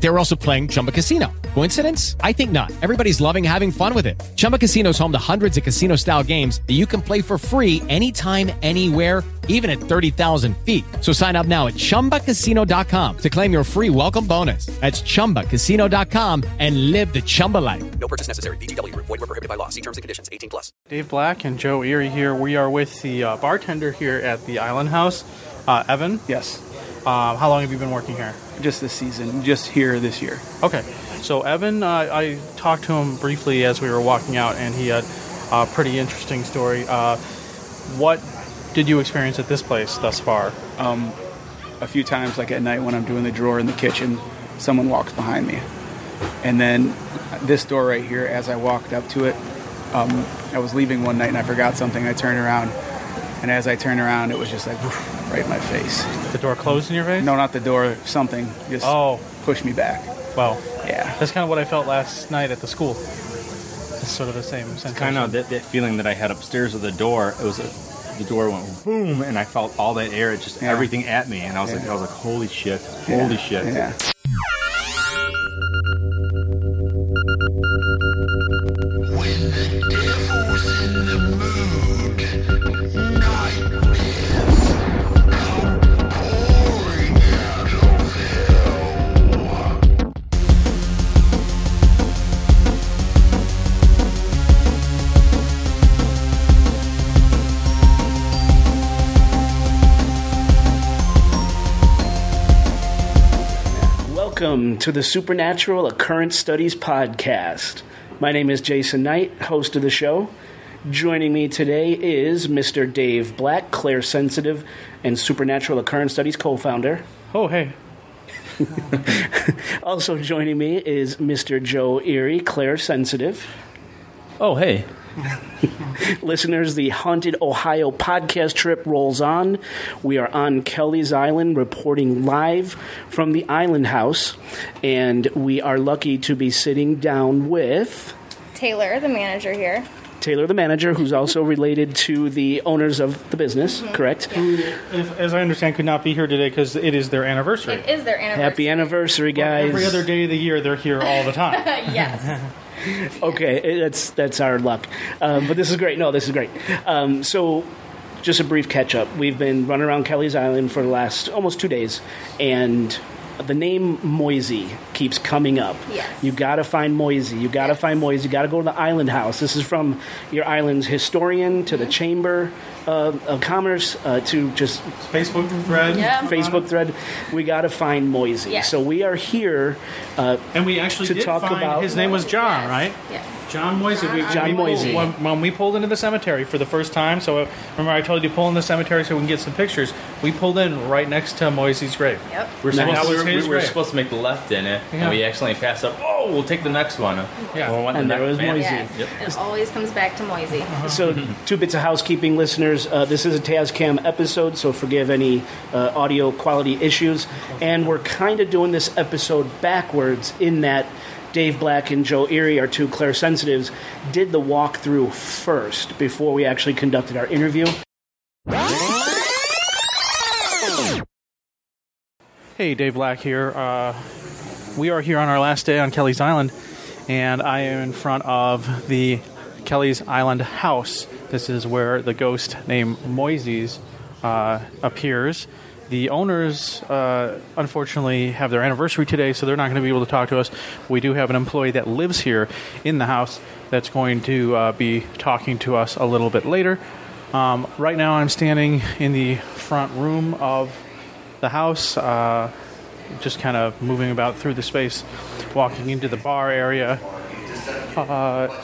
They were also playing Chumba Casino. Coincidence? I think not. Everybody's loving having fun with it. Chumba Casino is home to hundreds of casino-style games that you can play for free anytime, anywhere, even at 30,000 feet. So sign up now at ChumbaCasino.com to claim your free welcome bonus. That's ChumbaCasino.com and live the Chumba life. No purchase necessary. VGW. Void where prohibited by law. See terms and conditions. 18 plus. Dave Black and Joe Erie here. We are with the bartender here at the Island House. Evan? Yes. How long have you been working here? Just this season. Just here this year. Okay. So Evan, I talked to him briefly as we were walking out, and he had a pretty interesting story. What did you experience at this place thus far? A few times, like at night when I'm doing the drawer in the kitchen, someone walks behind me. And then this door right here, as I walked up to it, I was leaving one night and I forgot something. I turned around, and as I turned around, it was just like woof, right in my face. The door closed in your face? No, not the door. Something just pushed me back. Wow. Yeah. That's kind of what I felt last night at the school. It's sort of the same sensation. It's kind of that feeling that I had upstairs with the door. It was the door went boom, and I felt all that air, just everything at me, and I was like, holy shit, holy shit. Yeah. Welcome to the Supernatural Occurrence Studies Podcast. My name is Jason Knight, host of the show. Joining me today is Mr. Dave Black, Claire Sensitive, and Supernatural Occurrence Studies co-founder. Oh, hey. Also joining me is Mr. Joe Erie, Claire Sensitive. Oh, hey. Listeners, the Haunted Ohio podcast trip rolls on. We are on Kelly's Island reporting live from the Island House, and we are lucky to be sitting down with Taylor, the manager here. Taylor, the manager, who's also related to the owners of the business, correct? Who, as I understand, could not be here today because it is their anniversary. It is their anniversary. Happy anniversary, guys. Well, every other day of the year, they're here all the time. Yes. Okay, that's our luck. But this is great. No, this is great. So just a brief catch-up. We've been running around Kelly's Island for the last almost 2 days, and the name Moisey keeps coming up. Yes. You got to find Moisey. You got to find Moisey. You got to go to the Island House. This is from your island's historian to the Chamber of Commerce to just Facebook thread. Yeah. Facebook thread. We got to find Moisey. Yes. So we are here and we actually to did talk find about. His name was John, right? Yes. John Moisey. John Moisey. When we pulled into the cemetery for the first time, so remember I told you to pull in the cemetery so we can get some pictures. We pulled in right next to Moisey's grave. Yep. We were supposed to make the left in it, and we accidentally passed up. Oh, we'll take the next one. Yeah. And there was Moisey. Yes. Yep. It always comes back to Moisey. Uh-huh. So, two bits of housekeeping, listeners. This is a TASCAM episode, so forgive any audio quality issues. And we're kind of doing this episode backwards in that Dave Black and Joe Erie, our two Claire Sensitives, did the walkthrough first before we actually conducted our interview. Hey, Dave Black here. We are here on our last day on Kelly's Island, and I am in front of the Kelly's Island House. This is where the ghost named Moisey's appears. The owners, unfortunately, have their anniversary today, so they're not going to be able to talk to us. We do have an employee that lives here in the house that's going to be talking to us a little bit later. Right now I'm standing in the front room of the house, just kind of moving about through the space, walking into the bar area,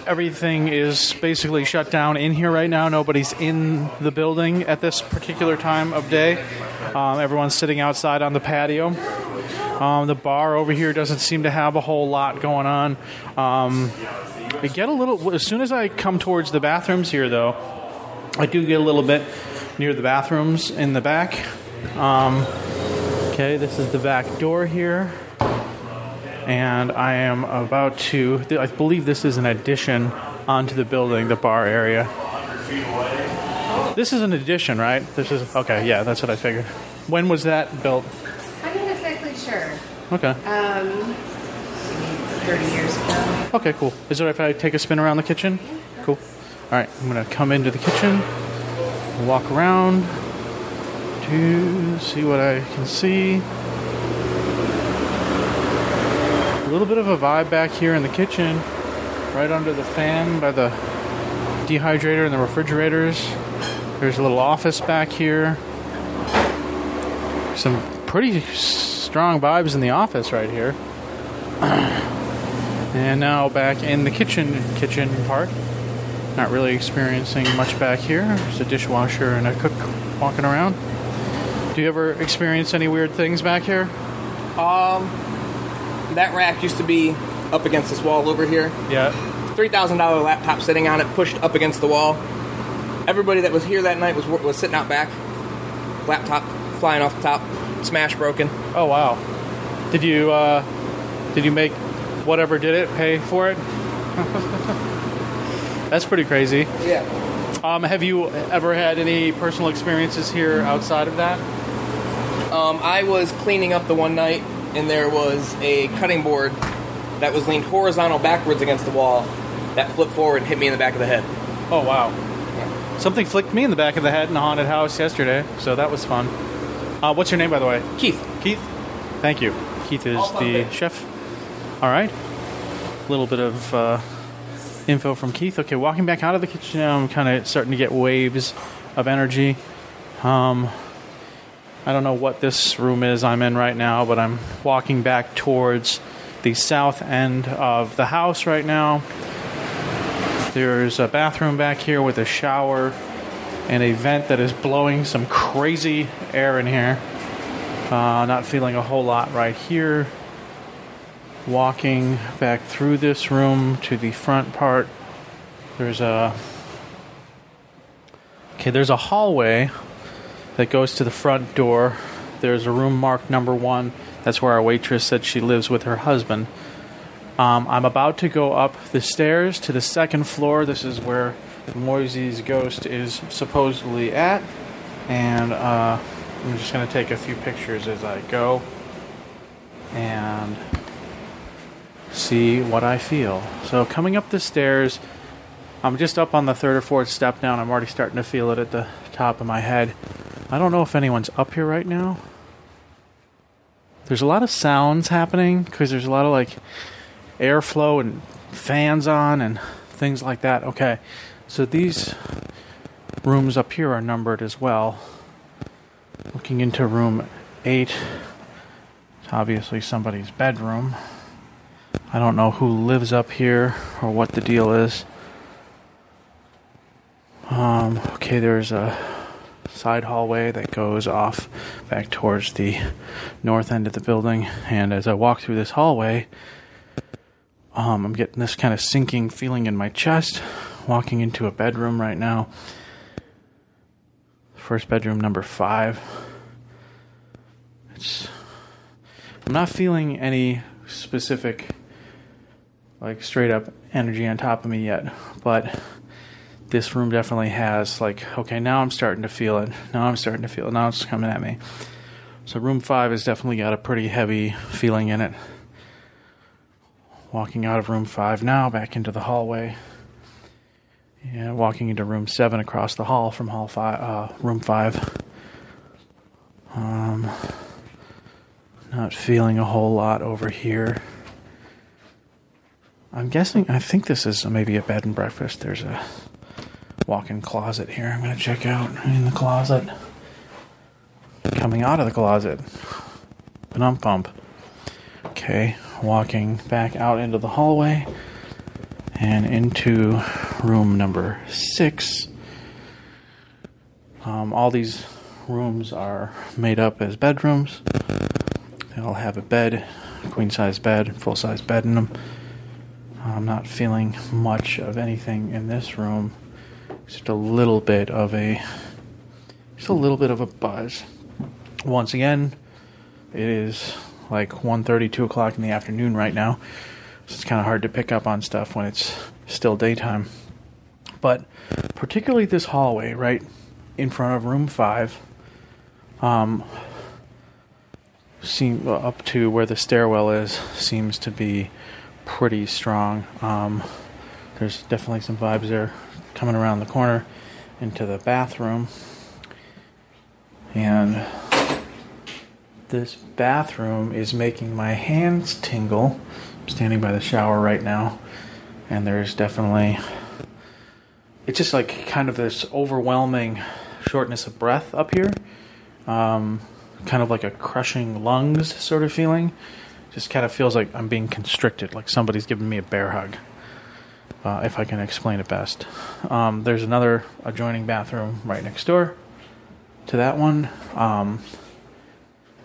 Everything is basically shut down in here right now. Nobody's in the building at this particular time of day. Everyone's sitting outside on the patio. The bar over here doesn't seem to have a whole lot going on. I get a little, as soon as I come towards the bathrooms here, though, I do get a little bit near the bathrooms in the back. Okay, this is the back door here. And I am about to, I believe this is an addition onto the building, the bar area. This is an addition, right? This is, okay, yeah, that's what I figured. When was that built? I'm not exactly sure. Okay. 30 years ago. Okay, cool. Is it if I take a spin around the kitchen? Cool. All right, I'm going to come into the kitchen, walk around to see what I can see. A little bit of a vibe back here in the kitchen, right under the fan by the dehydrator and the refrigerators. There's a little office back here. Some pretty strong vibes in the office right here. And now back in the kitchen part. Not really experiencing much back here. There's a dishwasher and a cook walking around. Do you ever experience any weird things back here? That rack used to be up against this wall over here. Yeah. $3,000 laptop sitting on it, pushed up against the wall. Everybody that was here that night was sitting out back. Laptop flying off the top, smash broken. Oh wow! Did you make whatever did it pay for it? That's pretty crazy. Yeah. Have you ever had any personal experiences here outside of that? I was cleaning up the one night. And there was a cutting board that was leaned horizontal backwards against the wall that flipped forward and hit me in the back of the head. Oh, wow. Yeah. Something flicked me in the back of the head in a haunted house yesterday, so that was fun. What's your name, by the way? Keith. Keith? Thank you. Keith is the chef. All right. A little bit of info from Keith. Okay, walking back out of the kitchen now, I'm kind of starting to get waves of energy. I don't know what this room is I'm in right now, but I'm walking back towards the south end of the house right now. There's a bathroom back here with a shower and a vent that is blowing some crazy air in here. Not feeling a whole lot right here. Walking back through this room to the front part. There's a hallway that goes to the front door. There's a room marked number 1. That's where our waitress said she lives with her husband. I'm about to go up the stairs to the second floor. This is where Moisey's ghost is supposedly at. And I'm just going to take a few pictures as I go and see what I feel. So coming up the stairs, I'm just up on the third or fourth step now, and I'm already starting to feel it at the top of my head. I don't know if anyone's up here right now. There's a lot of sounds happening because there's a lot of like airflow and fans on and things like that. Okay, so these rooms up here are numbered as well. Looking into room 8. It's obviously somebody's bedroom. I don't know who lives up here or what the deal is. Okay, there's a side hallway that goes off back towards the north end of the building, and as I walk through this hallway, I'm getting this kind of sinking feeling in my chest. Walking into a bedroom right now. First bedroom, number 5. I'm not feeling any specific, like, straight up energy on top of me yet, but this room definitely has, like, okay, now I'm starting to feel it. Now it's coming at me. So room 5 has definitely got a pretty heavy feeling in it. Walking out of room 5 now, back into the hallway. Yeah, walking into room 7 across the hall from room 5. Not feeling a whole lot over here. I think this is maybe a bed and breakfast. There's a walk-in closet here. I'm going to check out in the closet. Coming out of the closet. Okay, walking back out into the hallway. and into room number 6. All these rooms are made up as bedrooms. They all have a bed, queen-size bed, full-size bed in them. I'm not feeling much of anything in this room, just a little bit of a buzz. Once again, it is like 1:30, 2 o'clock in the afternoon right now, so it's kind of hard to pick up on stuff when it's still daytime. But particularly this hallway right in front of room 5, up to where the stairwell is, seems to be pretty strong. There's definitely some vibes there. Coming around the corner into the bathroom, and this bathroom is making my hands tingle. I'm standing by the shower right now, and there's definitely, it's just like kind of this overwhelming shortness of breath up here, kind of like a crushing lungs sort of feeling. Just kind of feels like I'm being constricted, like somebody's giving me a bear hug, if I can explain it best. There's another adjoining bathroom right next door to that one.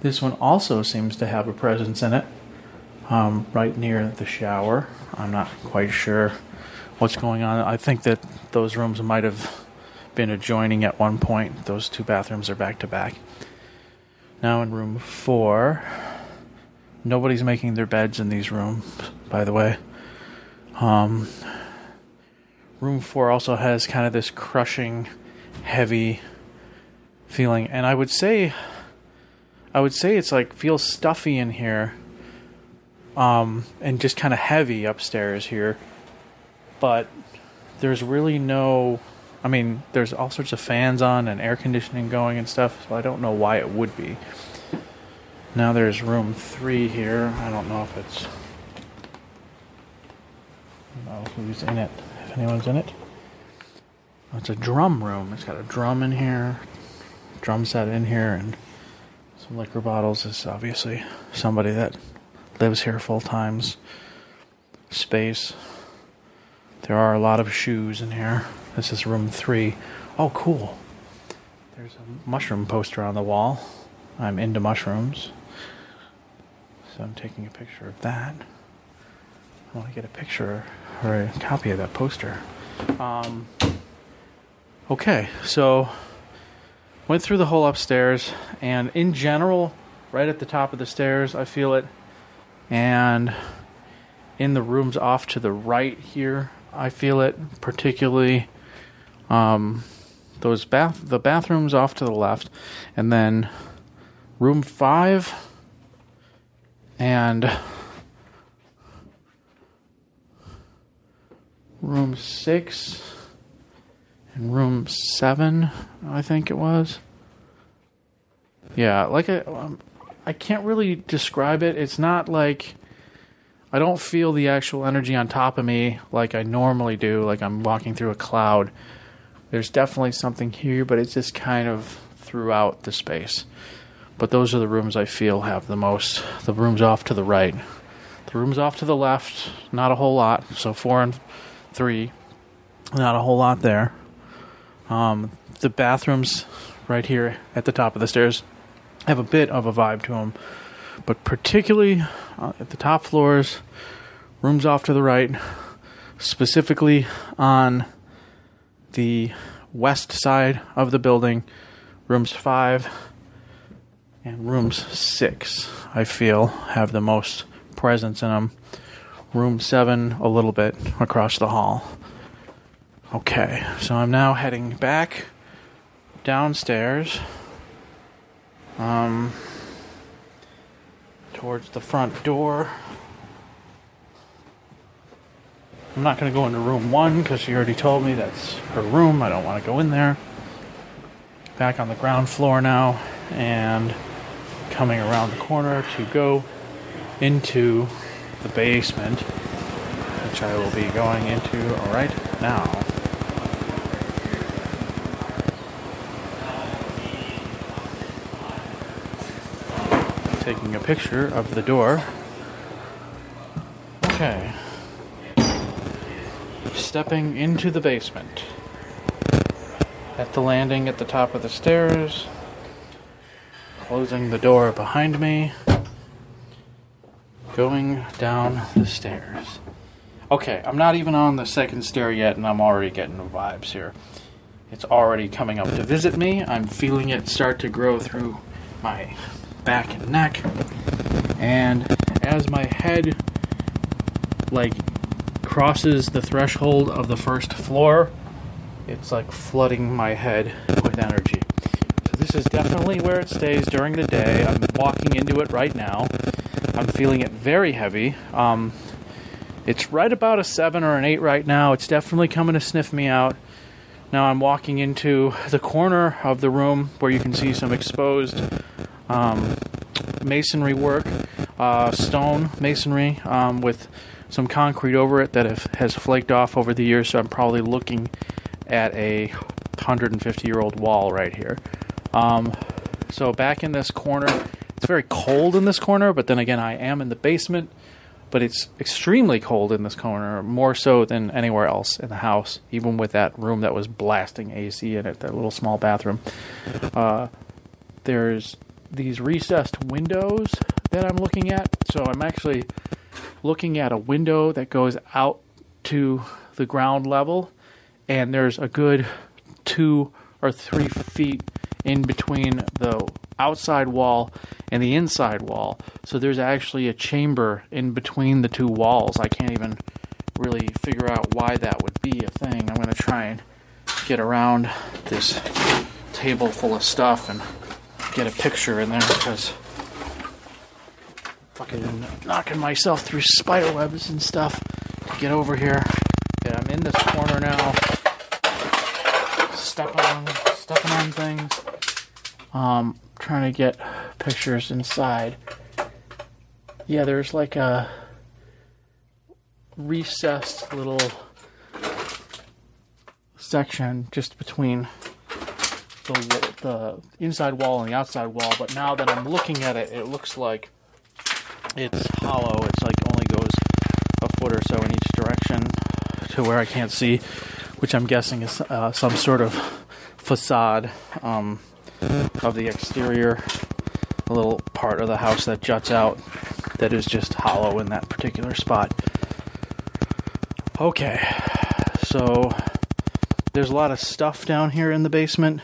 This one also seems to have a presence in it, right near the shower. I'm not quite sure what's going on. I think that those rooms might have been adjoining at one point. Those two bathrooms are back to back. Now in room 4... Nobody's making their beds in these rooms, by the way. Room 4 also has kind of this crushing, heavy feeling, and I would say it's like feels stuffy in here, and just kind of heavy upstairs here. But there's really no, I mean, there's all sorts of fans on and air conditioning going and stuff, so I don't know why it would be. Now there's room 3 here. I don't know if it's, I don't know who's in it, if anyone's in it. Oh, it's a drum room. It's got a drum in here, drum set in here, and some liquor bottles. This is obviously somebody that lives here full time's space. There are a lot of shoes in here. This is room 3. Oh, cool. There's a mushroom poster on the wall. I'm into mushrooms, so I'm taking a picture of that. I want to get a picture or a copy of that poster. Okay, so went through the whole upstairs, and in general, right at the top of the stairs, I feel it. And in the rooms off to the right here, I feel it, particularly the bathrooms off to the left, and then room 5 and room 6 and room 7, I think it was. Yeah, like I can't really describe it. It's not like I don't feel the actual energy on top of me like I normally do, like I'm walking through a cloud. There's definitely something here, but it's just kind of throughout the space. But those are the rooms I feel have the most. The rooms off to the right. The rooms off to the left, not a whole lot. So 4 and 3, not a whole lot there. The bathrooms right here at the top of the stairs have a bit of a vibe to them. But particularly at the top floors, rooms off to the right, specifically on the west side of the building, rooms 5... and rooms 6, I feel, have the most presence in them. Room 7, a little bit across the hall. Okay, so I'm now heading back downstairs, towards the front door. I'm not going to go into room 1 because she already told me that's her room. I don't want to go in there. Back on the ground floor now, and coming around the corner to go into the basement, which I will be going into right now. Taking a picture of the door. Okay. stepping into the basement. At the landing at the top of the stairs, closing the door behind me, going down the stairs. Okay, I'm not even on the second stair yet, and I'm already getting vibes here. It's already coming up to visit me. I'm feeling it start to grow through my back and neck. And as my head, crosses the threshold of the first floor, it's like flooding my head with energy. So this is definitely where it stays during the day. I'm walking into it right now. I'm feeling it very heavy. It's right about a 7 or an 8 right now. It's definitely coming to sniff me out. Now I'm walking into the corner of the room where you can see some exposed masonry work, stone masonry with some concrete over it that has flaked off over the years, so I'm probably looking at a 150-year-old wall right here. So back in this corner, it's very cold in this corner, but then again, I am in the basement, but it's extremely cold in this corner, more so than anywhere else in the house, even with that room that was blasting AC in it, that little small bathroom. There's these recessed windows that I'm looking at, so I'm actually looking at a window that goes out to the ground level, and there's a good 2 or 3 feet in between the outside wall and the inside wall. So there's actually a chamber in between the two walls. I can't even really figure out why that would be a thing. I'm going to try and get around this table full of stuff and get a picture in there, because fucking knocking myself through spider webs and stuff to get over here. And I'm in this corner now, stepping on things, trying to get pictures inside. Yeah, there's like a recessed little section just between the inside wall and the outside wall, but now that I'm looking at it, it looks like it's hollow. It's like only goes a foot or so in each direction to where I can't see, which I'm guessing is some sort of facade of the exterior, a little part of the house that juts out that is just hollow in that particular spot. Okay, so there's a lot of stuff down here in the basement.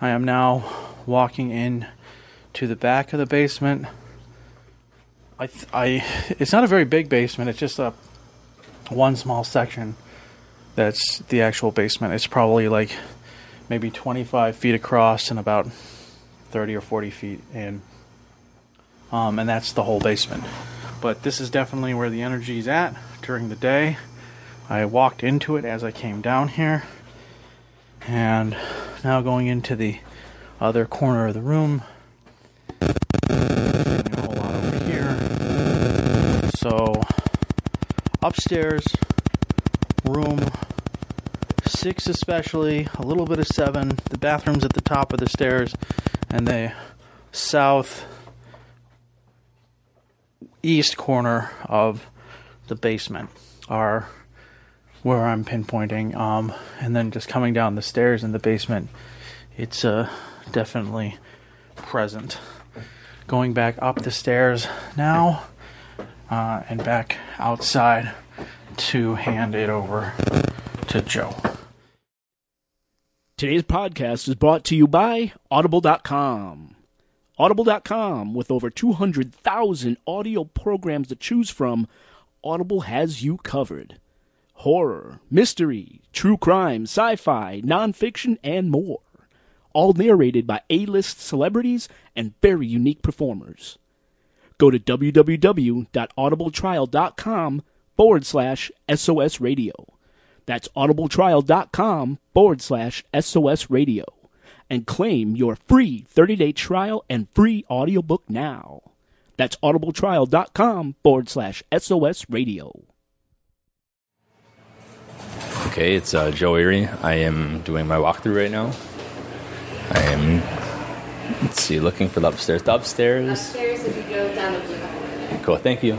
I am now walking in to the back of the basement. It's not a very big basement. It's just one small section that's the actual basement. It's probably maybe 25 feet across and about 30 or 40 feet in. And that's the whole basement. But this is definitely where the energy's at during the day. I walked into it as I came down here. And now going into the other corner of the room. So, upstairs, room 6 especially, a little bit of 7. The bathroom's at the top of the stairs, and the southeast corner of the basement are where I'm pinpointing. And then just coming down the stairs in the basement, it's definitely present. Going back up the stairs now. And back outside to hand it over to Joe. Today's podcast is brought to you by Audible.com. Audible.com, with over 200,000 audio programs to choose from, Audible has you covered. Horror, mystery, true crime, sci-fi, nonfiction, and more. All narrated by A-list celebrities and very unique performers. Go to www.audibletrial.com/SOS radio. That's audibletrial.com/SOS radio. And claim your free 30-day trial and free audiobook now. That's audibletrial.com/SOS radio. Okay, it's Joe Erie. I am doing my walkthrough right now. I am... Let's see, looking for the upstairs. The upstairs. Upstairs, if you go down the blue hallway. Cool, thank you.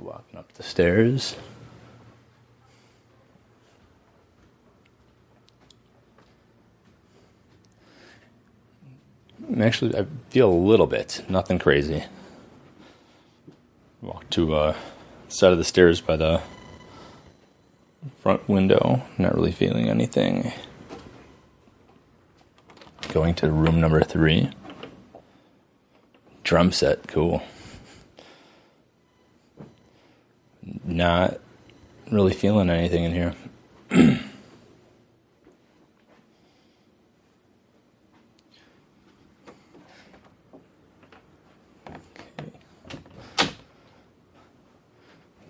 Walking up the stairs. Actually, I feel a little bit, nothing crazy. Walk to the side of the stairs by the front window, not really feeling anything. Going to room number 3. Drum set, cool. Not really feeling anything in here. Okay.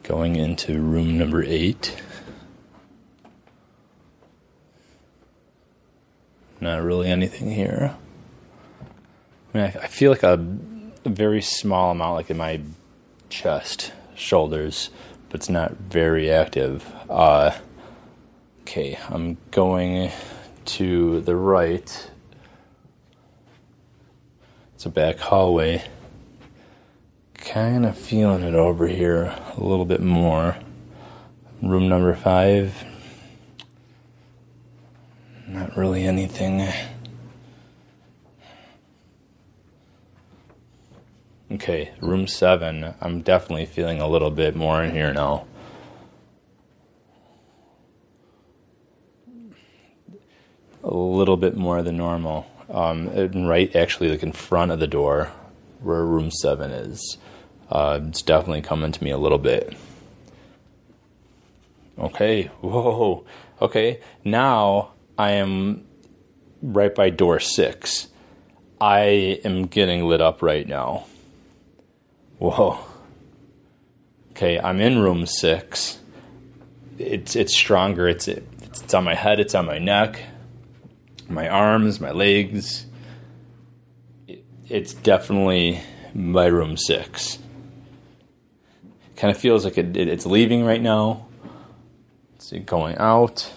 Going into room number 8. Not really anything here. I mean, I feel like a very small amount, like in my chest, shoulders, but it's not very active. Okay, I'm going to the right. It's a back hallway. Kind of feeling it over here a little bit more. Room number 5. Not really anything. Okay, room 7. I'm definitely feeling a little bit more in here now. A little bit more than normal. Right actually, like in front of the door where room 7 is. It's definitely coming to me a little bit. Okay, whoa. Okay, now I am right by door 6. I am getting lit up right now. Whoa. Okay, I'm in room 6. It's stronger. It's on my head. It's on my neck, my arms, my legs. It's definitely by room 6. Kind of feels like it's leaving right now. It's going out.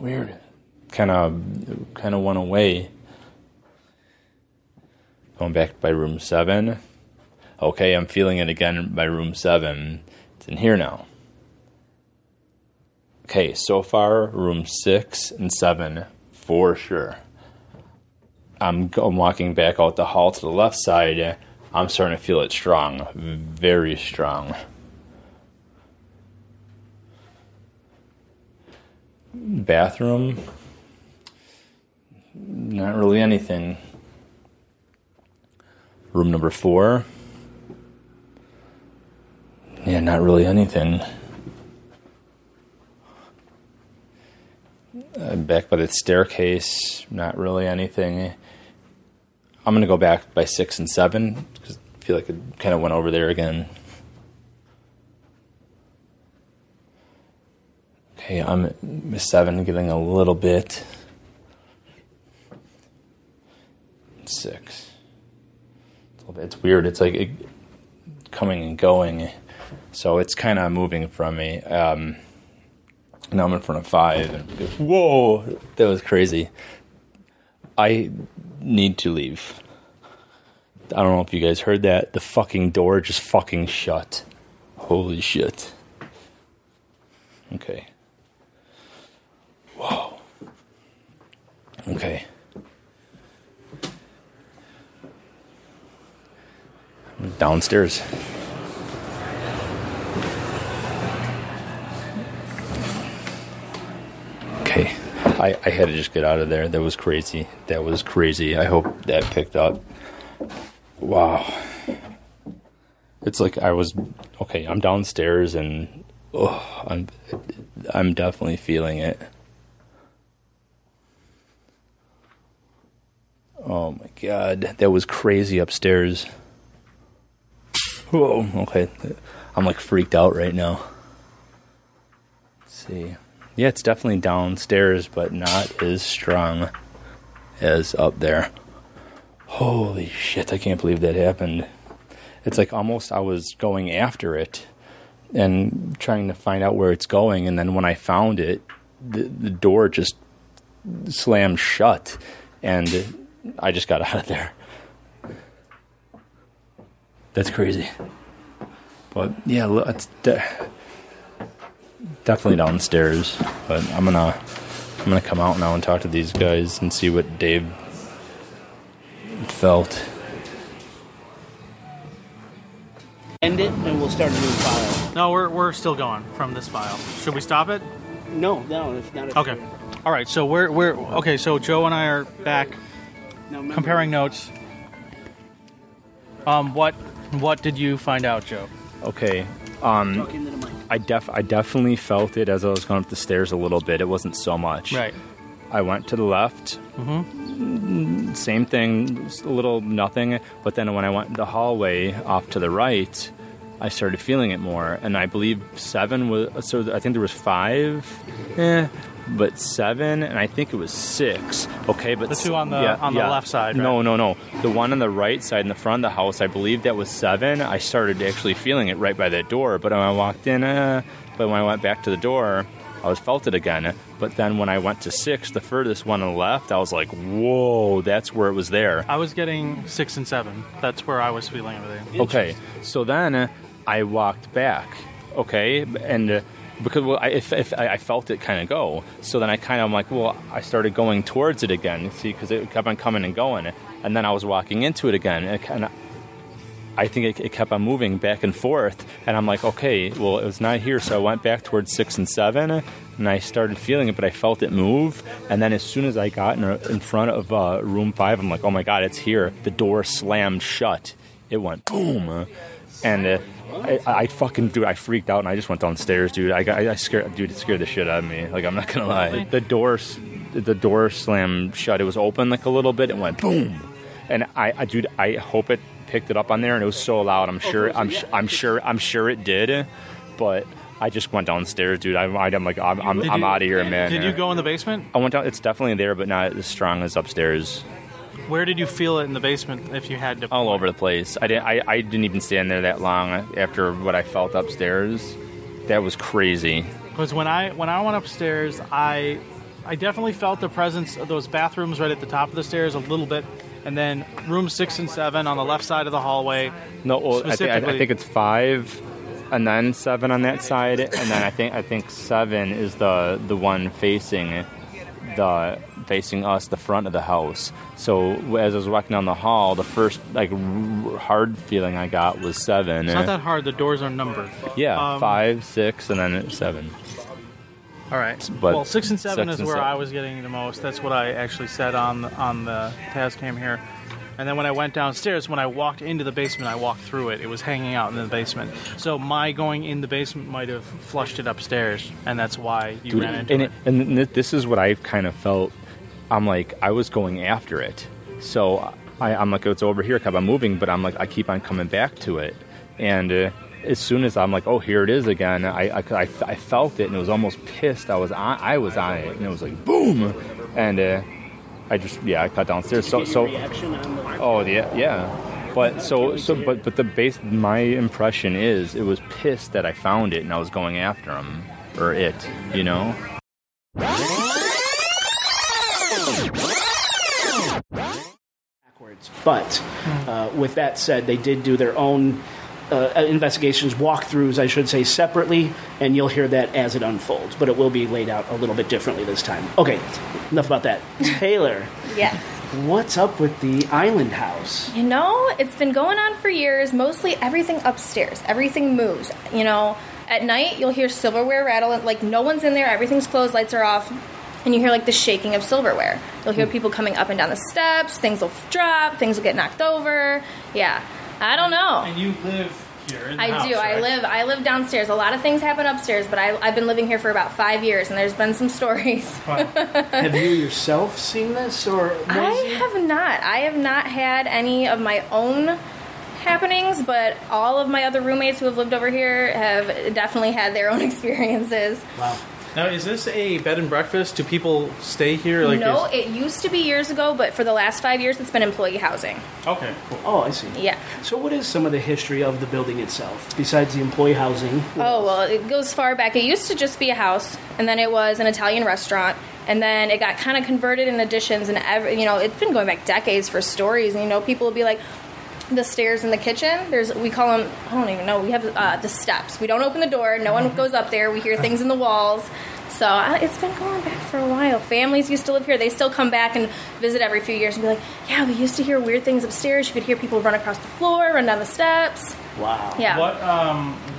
Weird. Kind of went away. Going back by room 7. Okay, I'm feeling it again by room 7. It's in here now. Okay, so far, room 6 and 7, for sure. I'm walking back out the hall to the left side. I'm starting to feel it strong, very strong. Bathroom, not really anything. Room number 4. Yeah, not really anything. Back by the staircase, not really anything. I'm going to go back by 6 and 7 because I feel like it kind of went over there again. Okay, I'm at 7, getting a little bit. 6. It's weird. It's like coming and going. So it's kind of moving from me. Now I'm in front of 5. Whoa, that was crazy. I need to leave. I don't know if you guys heard that. The fucking door just fucking shut. Holy shit. Okay. Whoa. Okay. Downstairs. Okay. I had to just get out of there. That was crazy. That was crazy. I hope that picked up. Wow. It's like I was... Okay, I'm downstairs and... Oh, I'm definitely feeling it. Oh my God. That was crazy upstairs. Whoa. Okay. I'm like freaked out right now. Let's see. Yeah, it's definitely downstairs, but not as strong as up there. Holy shit. I can't believe that happened. It's like almost I was going after it and trying to find out where it's going. And then when I found it, the door just slammed shut and I just got out of there. That's crazy. But yeah, it's definitely downstairs, but I'm gonna come out now and talk to these guys and see what Dave felt. End it, and we'll start a new file. No, we're still going from this file. Should we stop it? No, it's not. Okay. All right. So we're okay. So Joe and I are back comparing notes. What did you find out, Joe? Okay. I definitely felt it as I was going up the stairs a little bit. It wasn't so much. Right. I went to the left. Mm-hmm. Same thing, just a little nothing. But then when I went the hallway off to the right, I started feeling it more. And I believe 7 was... So I think there was 5. But 7, and I think it was 6. Okay, but... The two on the the left side, right? No. The one on the right side in the front of the house, I believe that was 7. I started actually feeling it right by that door. But when I walked in... but when I went back to the door... I was felt it again, but then when I went to 6, the furthest one on the left, I was like, whoa, that's where it was there. I was getting 6 and 7. That's where I was feeling everything. Okay, so then I walked back, okay, and because I felt it kind of go. So then I started going towards it again, see, because it kept on coming and going, and then I was walking into it again, and I think it kept on moving back and forth, and I'm like, okay, well, it was not here, so I went back towards 6 and 7, and I started feeling it, but I felt it move, and then as soon as I got in front of room 5, I'm like, oh my God, it's here. The door slammed shut. It went boom, and I freaked out, and I just went downstairs, dude. It scared the shit out of me. Like, I'm not gonna lie. The door slammed shut. It was open like a little bit. It went boom, and I hope it picked it up on there, and it was so loud. I'm sure it did, but I just went downstairs, dude. I'm out of here, man. Did you go in the basement? I went down. It's definitely there, but not as strong as upstairs. Where did you feel it in the basement? If you had to, all over the place. I didn't even stay in there that long after what I felt upstairs. That was crazy. Because when I went upstairs, I definitely felt the presence of those bathrooms right at the top of the stairs a little bit. And then room 6 and 7 on the left side of the hallway. No, well, I think it's 5, and then 7 on that side, and then I think 7 is the one facing us, the front of the house. So as I was walking down the hall, the first hard feeling I got was 7. It's not that hard. The doors are numbered. Yeah, 5, 6, and then 7. All right. But 6 and 7 is where I was getting the most. That's what I actually said on the TASCAM here. And then when I went downstairs, when I walked into the basement, I walked through it. It was hanging out in the basement. So my going in the basement might have flushed it upstairs, and that's why you ran into it. And this is what I've kind of felt. I'm like, I was going after it. So I'm like, it's over here. I'm moving, but I'm like, I keep on coming back to it. And... as soon as I'm like, oh, here it is again, I felt it, and it was almost pissed. I was on it, and it was like boom, and I cut downstairs. So but the base. My impression is it was pissed that I found it, and I was going after him or it, you know. evidence. But with that said, they did do their own investigations, walkthroughs, I should say, separately, and you'll hear that as it unfolds. But it will be laid out a little bit differently this time. Okay, enough about that. Taylor. Yes. What's up with the Island House? You know, it's been going on for years. Mostly everything upstairs. Everything moves. You know, at night, you'll hear silverware rattle. Like, no one's in there. Everything's closed. Lights are off. And you hear, like, the shaking of silverware. You'll hear people coming up and down the steps. Things will drop. Things will get knocked over. Yeah. I don't know. And you live here in the house, do. Right? I live downstairs. A lot of things happen upstairs, but I've been living here for about 5 years, and there's been some stories. Wow. Have you yourself seen this? I have not had any of my own happenings, but all of my other roommates who have lived over here have definitely had their own experiences. Wow. Now, is this a bed and breakfast? Do people stay here? No, it used to be years ago, but for the last 5 years, it's been employee housing. Okay, cool. Oh, I see. Yeah. So what is some of the history of the building itself, besides the employee housing? Well, it goes far back. It used to just be a house, and then it was an Italian restaurant, and then it got kind of converted in additions, and it's been going back decades for stories, and, people will be like, the stairs in the kitchen, we call them, I don't even know, we have the steps. We don't open the door, no one goes up there, we hear things in the walls. So it's been going back for a while. Families used to live here. They still come back and visit every few years and be like, yeah, we used to hear weird things upstairs. You could hear people run across the floor, run down the steps. Wow. Yeah. What,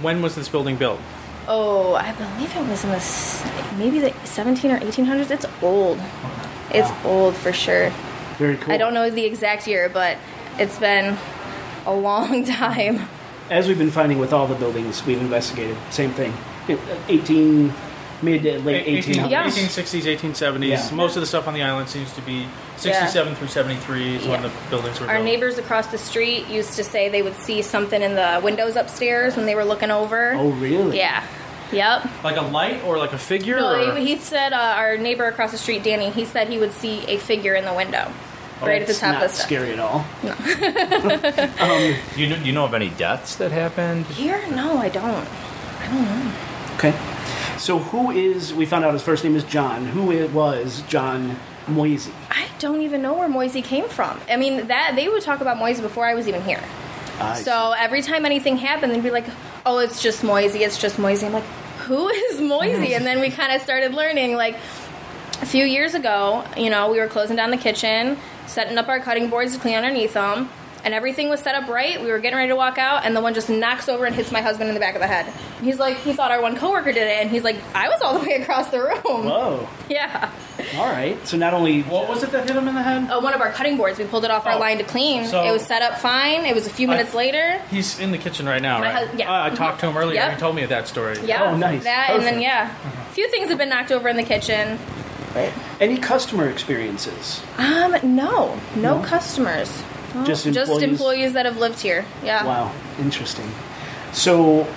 when was this building built? Oh, I believe it was in maybe the 1700s or 1800s. It's old. It's old for sure. Very cool. I don't know the exact year, but it's been a long time. As we've been finding with all the buildings we've investigated, same thing. Mid to late 1800s. Yeah. 1860s, 1870s. Yeah. Most of the stuff on the island seems to be 67 through 73 is when the buildings were built. Our neighbors across the street used to say they would see something in the windows upstairs when they were looking over. Oh, really? Yeah. Yep. Like a light or like a figure? No, he said our neighbor across the street, Danny, he said he would see a figure in the window. Right at the top of the stuff. Scary at all. No. Do you know of any deaths that happened here? No, I don't. I don't know. Okay. So we found out his first name is John. Who was John Moisey? I don't even know where Moisey came from. I mean, they would talk about Moisey before I was even here. So every time anything happened, they'd be like, oh, it's just Moisey, it's just Moisey. I'm like, who is Moisey? And then we kind of started learning, like, a few years ago, we were closing down the kitchen, setting up our cutting boards to clean underneath them, and everything was set up right. We were getting ready to walk out, and the one just knocks over and hits my husband in the back of the head. He's like, he thought our one coworker did it, and he's like, I was all the way across the room. Whoa. Yeah. All right. So not only... What was it that hit him in the head? One of our cutting boards. We pulled it off our line to clean. So it was set up fine. It was a few minutes later. He's in the kitchen right now, right? I talked to him earlier. Yep. He told me that story. Yeah. Oh, nice. That, and then, a few things have been knocked over in the kitchen. Right. Any customer experiences? No customers. Oh, just employees that have lived here. Yeah. Wow, interesting. So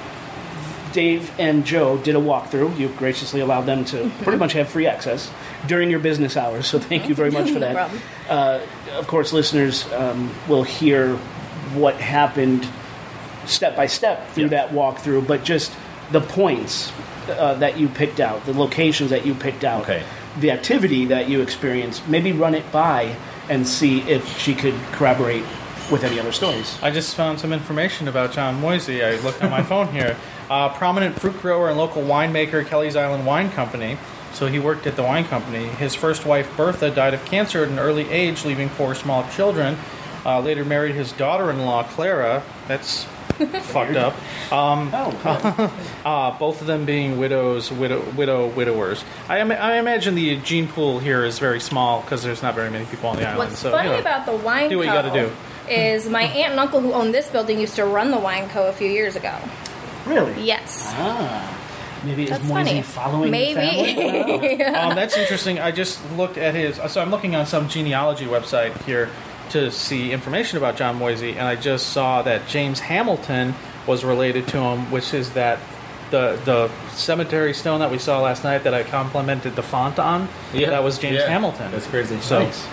Dave and Joe did a walkthrough. You graciously allowed them to pretty much have free access during your business hours. So thank you very much for that. Of course, listeners will hear what happened step by step through that walkthrough, but just the points that you picked out, the locations that you picked out. Okay. The activity that you experienced, maybe run it by and see if she could corroborate with any other stories. I just found some information about John Moisey. I looked on my phone here. Prominent fruit grower and local winemaker, Kelly's Island Wine Company. So he worked at the wine company. His first wife, Bertha, died of cancer at an early age, leaving 4 small children. Later married his daughter-in-law, Clara. That's... fucked up. Both of them being widowers. I imagine the gene pool here is very small because there's not very many people on the island. What's funny about the wine co is my aunt and uncle who own this building used to run the wine co a few years ago. Really? Yes. Maybe it's Moisey following the family. That's interesting. I just looked at his... So I'm looking on some genealogy website here to see information about John Moisey, and I just saw that James Hamilton was related to him, which is that the cemetery stone that we saw last night that I complimented the font on, that was James Hamilton. That's crazy. So, nice.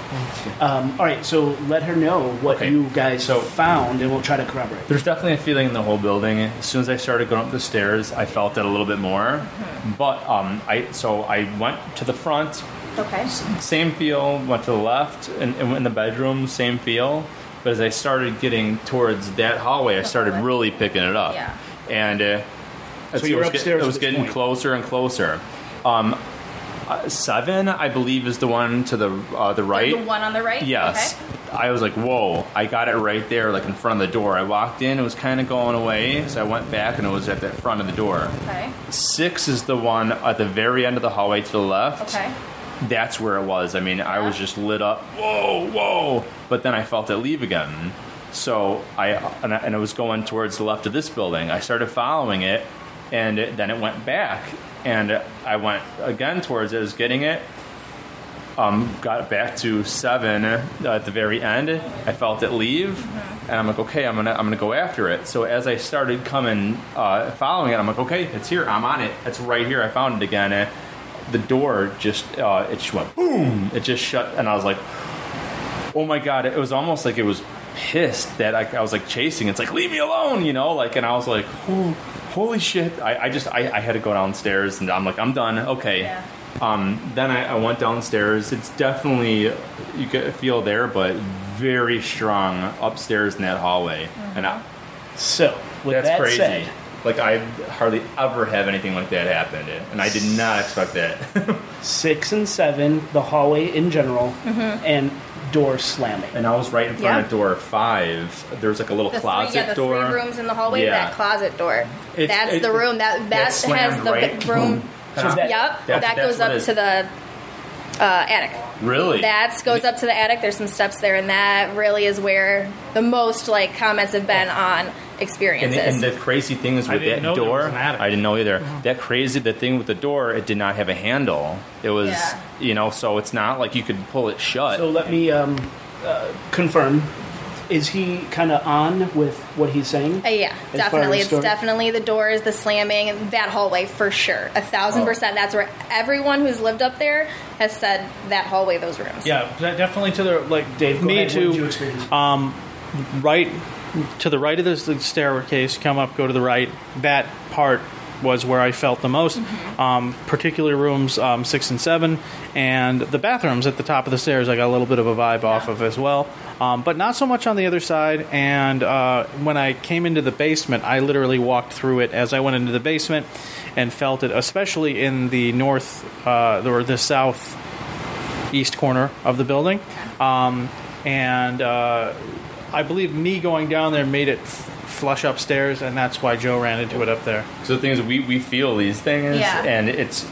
All right, so let her know what you guys found, and we'll try to corroborate. There's definitely a feeling in the whole building. As soon as I started going up the stairs, I felt it a little bit more. But I went to the front. Okay. Same feel. Went to the left, and in the bedroom, same feel. But as I started getting towards that hallway, I started really picking it up. Yeah. And so you're upstairs. It was getting closer and closer. 7, I believe, is the one to the right. The one on the right? Yes. Okay. I was like, whoa, I got it right there, like in front of the door. I walked in, it was kind of going away, so I went back and it was at the front of the door. Okay. 6 is the one at the very end of the hallway to the left. Okay. That's where it was. I mean, yeah. I was just lit up. Whoa, whoa. But then I felt it leave again. So I was going towards the left of this building. I started following it, and then it went back. And I went again towards it. I was getting it. Got back to 7 at the very end. I felt it leave, mm-hmm. and I'm like, okay, I'm gonna go after it. So as I started coming, following it, I'm like, okay, it's here. I'm on it. It's right here. I found it again. And the door just went boom. It just shut, and I was like, oh my god! It was almost like it was pissed that I was like chasing. It's like, leave me alone, you know. Like, and I was like, ooh. Holy shit, I had to go downstairs, and I'm like, I'm done, okay. Yeah. Then I went downstairs. It's definitely, you could feel there, but very strong upstairs in that hallway. Mm-hmm. That's crazy. Said, like, I hardly ever have anything like that happen, and I did not expect that. 6 and 7, the hallway in general, mm-hmm. and door slamming. And I was right in front of door 5. There's like a little closet door. The 3 rooms in the hallway, that closet door. That's the room. That has the room. So that goes up to the attic. Really? That goes up to the attic. There's some steps there, and that really is where the most like comments have been on experiences. And the crazy thing is with that door, I didn't know either. Mm-hmm. The thing with the door, it did not have a handle. It was, so it's not like you could pull it shut. So let me confirm. Is he kind of on with what he's saying? Yeah, definitely. It's definitely the doors, the slamming, that hallway for sure. 1,000%. That's where everyone who's lived up there has said that hallway, those rooms. Yeah, definitely to the, like, Dave, me too. Right to the right of the staircase, come up, go to the right. That part was where I felt the most, mm-hmm. Particularly rooms 6 and 7, and the bathrooms at the top of the stairs I got a little bit of a vibe off of as well, but not so much on the other side. And when I came into the basement, I literally walked through it as I went into the basement and felt it, especially in the north or the south east corner of the building. I believe me going down there made it flush upstairs, and that's why Joe ran into it up there. So the thing is, we feel these things, and it's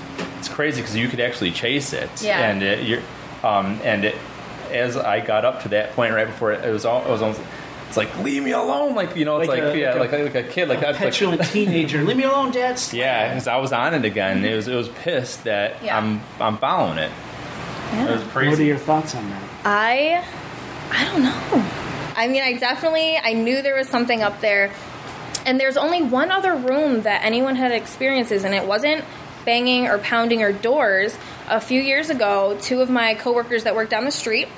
crazy because you could actually chase it. Yeah. And as I got up to that point right before it, it was almost. It's like, leave me alone, like, you know, it's like a kid, like a petulant teenager. Leave me alone, Dad. Yeah, because I was on it again. It was pissed that I'm following it. Yeah. It was crazy. What are your thoughts on that? I don't know. I mean, I knew there was something up there. And there's only one other room that anyone had experiences in. It wasn't banging or pounding or doors. A few years ago, 2 of my coworkers that work down the street,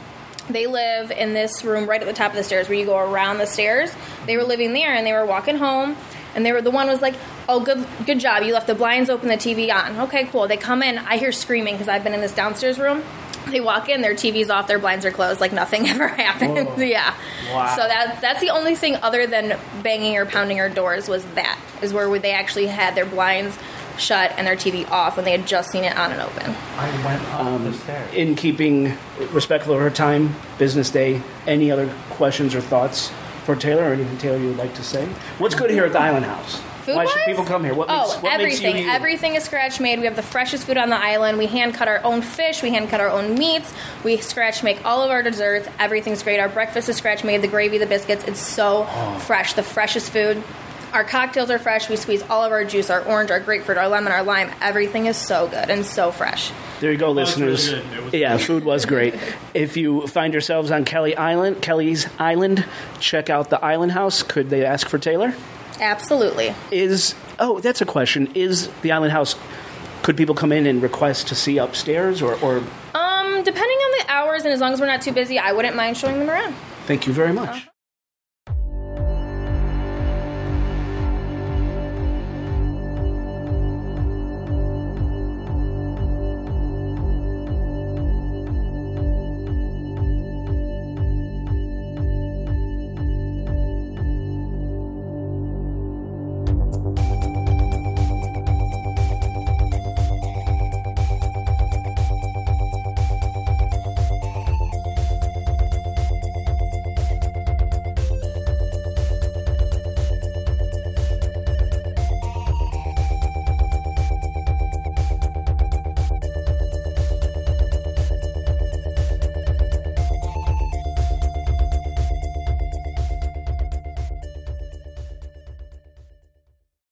they live in this room right at the top of the stairs where you go around the stairs. They were living there, and they were walking home. And the one was like, oh, good job. You left the blinds open, the TV on. Okay, cool. They come in. I hear screaming because I've been in this downstairs room. They walk in, their TV's off, their blinds are closed, like nothing ever happened. Whoa. Yeah. Wow. So that's the only thing other than banging or pounding our doors was that, is where they actually had their blinds shut and their TV off when they had just seen it on and open. I went up the stairs. In keeping respectful of her time, business day, any other questions or thoughts for Taylor, or anything, Taylor, you would like to say? What's good here at the Island House? Why should people come here? What everything. Makes you everything is scratch made. We have the freshest food on the island. We hand cut our own fish. We hand cut our own meats. We scratch make all of our desserts. Everything's great. Our breakfast is scratch made. The gravy, the biscuits. It's so fresh. The freshest food. Our cocktails are fresh. We squeeze all of our juice, our orange, our grapefruit, our lemon, our lime. Everything is so good and so fresh. There you go, listeners. Really food was great. If you find yourselves on Kelly's Island, check out the Island House. Could they ask for Taylor? Absolutely. That's a question. Is the Island House, could people come in and request to see upstairs or? Depending on the hours, and as long as we're not too busy, I wouldn't mind showing them around. Thank you very much.